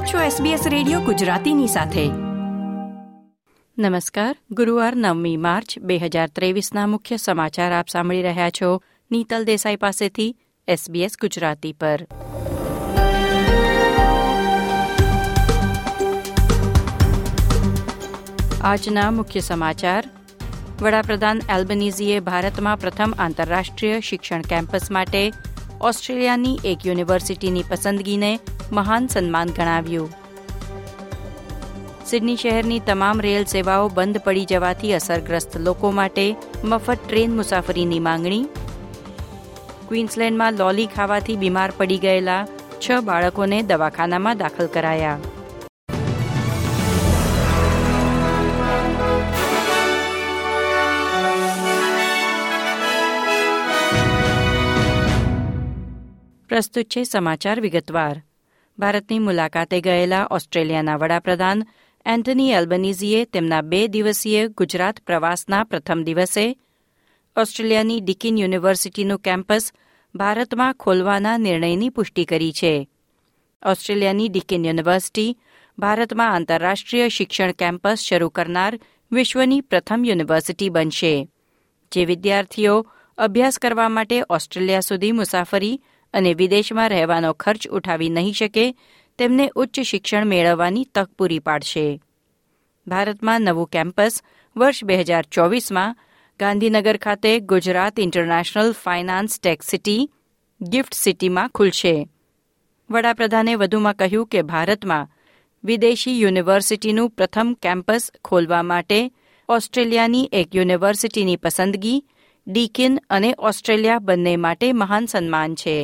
આપ છો SBS radio ગુજરાતીની સાથે. નમસ્કાર. ગુરુવાર 9 માર્ચ 2023ના મુખ્ય સમાચાર આપ સાંભળી રહ્યા છો નીતલ દેસાઈ પાસેથી SBS ગુજરાતી પર. આજના મુખ્ય સમાચાર. વડાપ્રધાન એલ્બનીઝીએ ભારતમાં પ્રથમ આંતરરાષ્ટ્રીય શિક્ષણ કેમ્પસ માટે ઓસ્ટ્રેલિયાની એક યુનિવર્સિટીની પસંદગીને મહાન સન્માન ગણાવ્યું. સિડની શહેરની તમામ રેલ સેવાઓ બંધ પડી જવાથી અસરગ્રસ્ત લોકો માટે મફત ટ્રેન મુસાફરીની માંગણી. ક્વીન્સલેન્ડમાં લોલી ખાવાથી બીમાર પડી ગયેલા 6 બાળકોને દવાખાનામાં દાખલ કરાયા. પ્રસ્તુત છે સમાચાર વિગતવાર. ભારતની મુલાકાતે ગયેલા ઓસ્ટ્રેલિયાના વડાપ્રધાન એન્થની એલ્બનીઝીએ તેમના 2 દિવસીય ગુજરાત પ્રવાસના પ્રથમ દિવસે ઓસ્ટ્રેલિયાની ડિકિન યુનિવર્સિટીનું કેમ્પસ ભારતમાં ખોલવાના નિર્ણયની પુષ્ટિ કરી છે. ઓસ્ટ્રેલિયાની ડિકિન યુનિવર્સિટી ભારતમાં આંતરરાષ્ટ્રીય શિક્ષણ કેમ્પસ શરૂ કરનાર વિશ્વની પ્રથમ યુનિવર્સિટી બનશે, જે વિદ્યાર્થીઓ અભ્યાસ કરવા માટે ઓસ્ટ્રેલિયા સુધી મુસાફરી અને વિદેશમાં રહેવાનો ખર્ચ ઉઠાવી નહીં શકે તેમને ઉચ્ચ શિક્ષણ મેળવવાની તક પૂરી પાડશે. ભારતમાં નવું કેમ્પસ વર્ષ 2024માં ગાંધીનગર ખાતે Gujarat international finance tech city gift સિટીમાં ખુલશે. વડાપ્રધાને વધુમાં કહ્યું કે ભારતમાં વિદેશી યુનિવર્સિટીનું પ્રથમ કેમ્પસ ખોલવા માટે ઓસ્ટ્રેલિયાની એક યુનિવર્સિટીની પસંદગી ડિકિન અને ઓસ્ટ્રેલિયા બંને માટે મહાન સન્માન છે.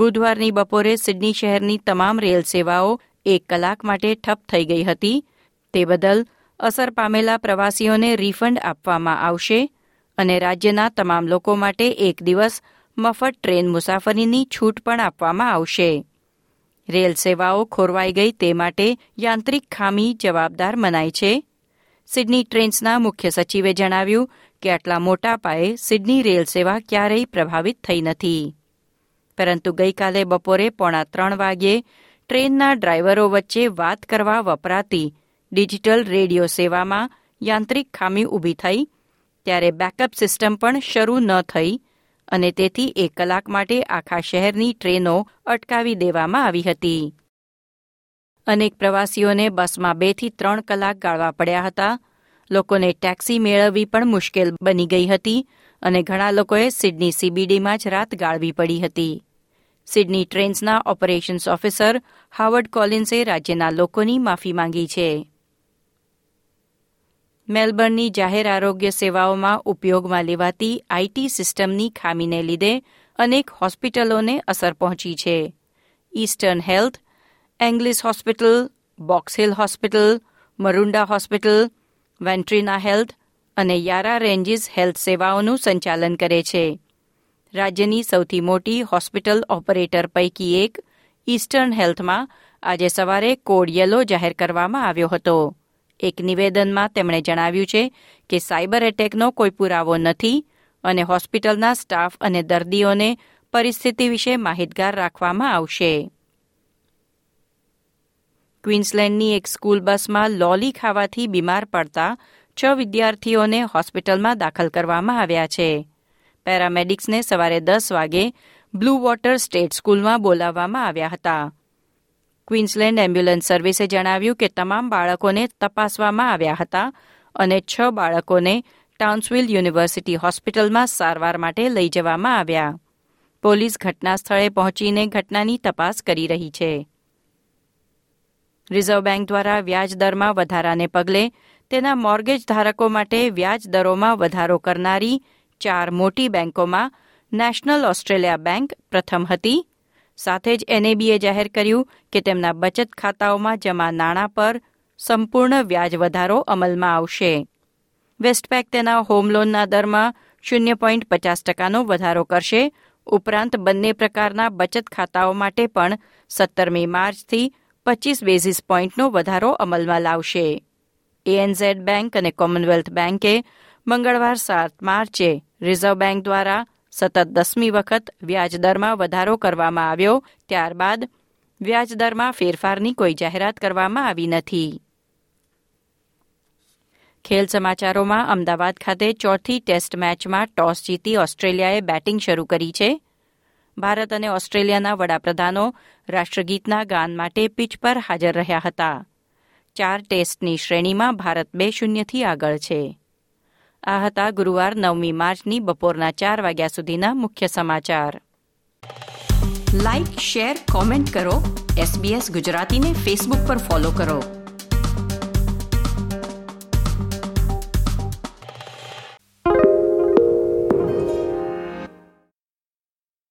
બુધવારની બપોરે સિડની શહેરની તમામ રેલ સેવાઓ 1 કલાક માટે ઠપ થઈ ગઈ હતી. તે બદલ અસર પામેલા પ્રવાસીઓને રિફંડ આપવામાં આવશે અને રાજ્યના તમામ લોકો માટે 1 દિવસ મફત ટ્રેન મુસાફરીની છૂટ પણ આપવામાં આવશે. રેલ સેવાઓ ખોરવાઈ ગઈ તે માટે યાંત્રિક ખામી જવાબદાર મનાય છે. સિડની ટ્રેન્સના મુખ્ય સચિવે જણાવ્યું કે આટલા મોટા પાયે સિડની રેલ સેવા ક્યારેય પ્રભાવિત થઈ નથી. પરંતુ ગઈકાલે બપોરે 2:45 વાગ્યે ટ્રેનના ડ્રાઈવરો વચ્ચે વાત કરવા વપરાતી ડિજિટલ રેડિયો સેવામાં યાંત્રિક ખામી ઊભી થઈ ત્યારે બેકઅપ સિસ્ટમ પણ શરૂ ન થઈ અને તેથી 1 કલાક માટે આખા શહેરની ટ્રેનો અટકાવી દેવામાં આવી હતી. અનેક પ્રવાસીઓને બસમાં 2 થી 3 કલાક ગાળવા પડ્યા હતા. લોકોને ટેક્સી મેળવવી પણ મુશ્કેલ બની ગઈ હતી અને ઘણા લોકોએ સિડની સીબીડીમાં જ રાત ગાળવી પડી હતી. સિડની ટ્રેન્સના ઓપરેશન્સ ઓફિસર હાવર્ડ કોલિન્સે રાજ્યના લોકોની માફી માંગી છે. મેલબર્નની જાહેર આરોગ્ય સેવાઓમાં ઉપયોગમાં લેવાતી આઈટી સિસ્ટમની ખામીને લીધે અનેક હોસ્પિટલોને અસર પહોંચી છે. Eastern health, Angliss hospital, Box Hill hospital, Maroondah hospital, વેન્ટ્રીના હેલ્થ અને યારા રેન્જીસ હેલ્થ સેવાઓનું સંચાલન કરે છે. રાજ્યની સૌથી મોટી હોસ્પિટલ ઓપરેટર પૈકી એક ઇસ્ટર્ન હેલ્થમાં આજે સવારે કોડ યેલો જાહેર કરવામાં આવ્યો હતો. એક નિવેદનમાં તેમણે જણાવ્યું છે કે સાયબર એટેકનો કોઈ પુરાવો નથી અને હોસ્પિટલના સ્ટાફ અને દર્દીઓને પરિસ્થિતિ વિશે માહિતગાર રાખવામાં આવશે. ક્વીન્સલેન્ડની એક સ્કૂલ બસમાં લોલી ખાવાથી બીમાર પડતા 6 વિદ્યાર્થીઓને હોસ્પિટલમાં દાખલ કરવામાં આવ્યા છે. પેરામેડિક્સને સવારે 10 વાગે બ્લુ વોટર સ્ટેટ સ્કૂલમાં બોલાવવામાં આવ્યા હતા. ક્વીન્સલેન્ડ એમ્બ્યુલન્સ સર્વિસે જણાવ્યું કે તમામ બાળકોને તપાસવામાં આવ્યા હતા અને 6 બાળકોને ટાઉન્સવિલ યુનિવર્સિટી હોસ્પિટલમાં સારવાર માટે લઈ જવામાં આવ્યા. પોલીસ ઘટના સ્થળે પહોંચીને ઘટનાની તપાસ કરી રહી છે. રિઝર્વ બેંક દ્વારા વ્યાજદરમાં વધારાને પગલે તેના મોર્ગેજ ધારકો માટે વ્યાજદરોમાં વધારો કરનારી 4 મોટી બેંકોમાં નેશનલ ઓસ્ટ્રેલિયા બેંક પ્રથમ હતી. સાથે જ એનએબીએ જાહેર કર્યું કે તેમના બચત ખાતાઓમાં જમા નાણાં પર સંપૂર્ણ વ્યાજ વધારો અમલમાં આવશે. વેસ્ટપેક તેના હોમ લોનના દરમાં 0.50%નો વધારો કરશે. ઉપરાંત બંને પ્રકારના બચત ખાતાઓ માટે પણ 17 માર્ચથી 25 બેઝિસ પોઈન્ટનો વધારો અમલમાં લાવશે. ANZ બેંક અને કોમનવેલ્થ બેંકે મંગળવાર 7 માર્ચે રિઝર્વ બેંક દ્વારા સતત 10મી વખત વ્યાજદરમાં વધારો કરવામાં આવ્યો. ત્યારબાદ વ્યાજદરમાં ફેરફારની કોઈ જાહેરાત કરવામાં આવી નથી. ખેલ સમાચારોમાં, અમદાવાદ ખાતે ચોથી ટેસ્ટ મેચમાં ટોસ જીતી ઓસ્ટ્રેલિયાએ બેટિંગ શરૂ કરી છે. ભારત અને ઓસ્ટ્રેલિયાના વડાપ્રધાનો રાષ્ટ્રગીતના ગાન માટે પિચ પર હાજર રહ્યા હતા. 4 ટેસ્ટની શ્રેણીમાં ભારત 2-0 આગળ છે. આ હતા ગુરુવાર 9 માર્ચની બપોરના 4 વાગ્યા સુધીના મુખ્ય સમાચાર. લાઇક, શેર, કોમેન્ટ કરો. SBS ગુજરાતીને ફેસબુક પર ફોલો કરો.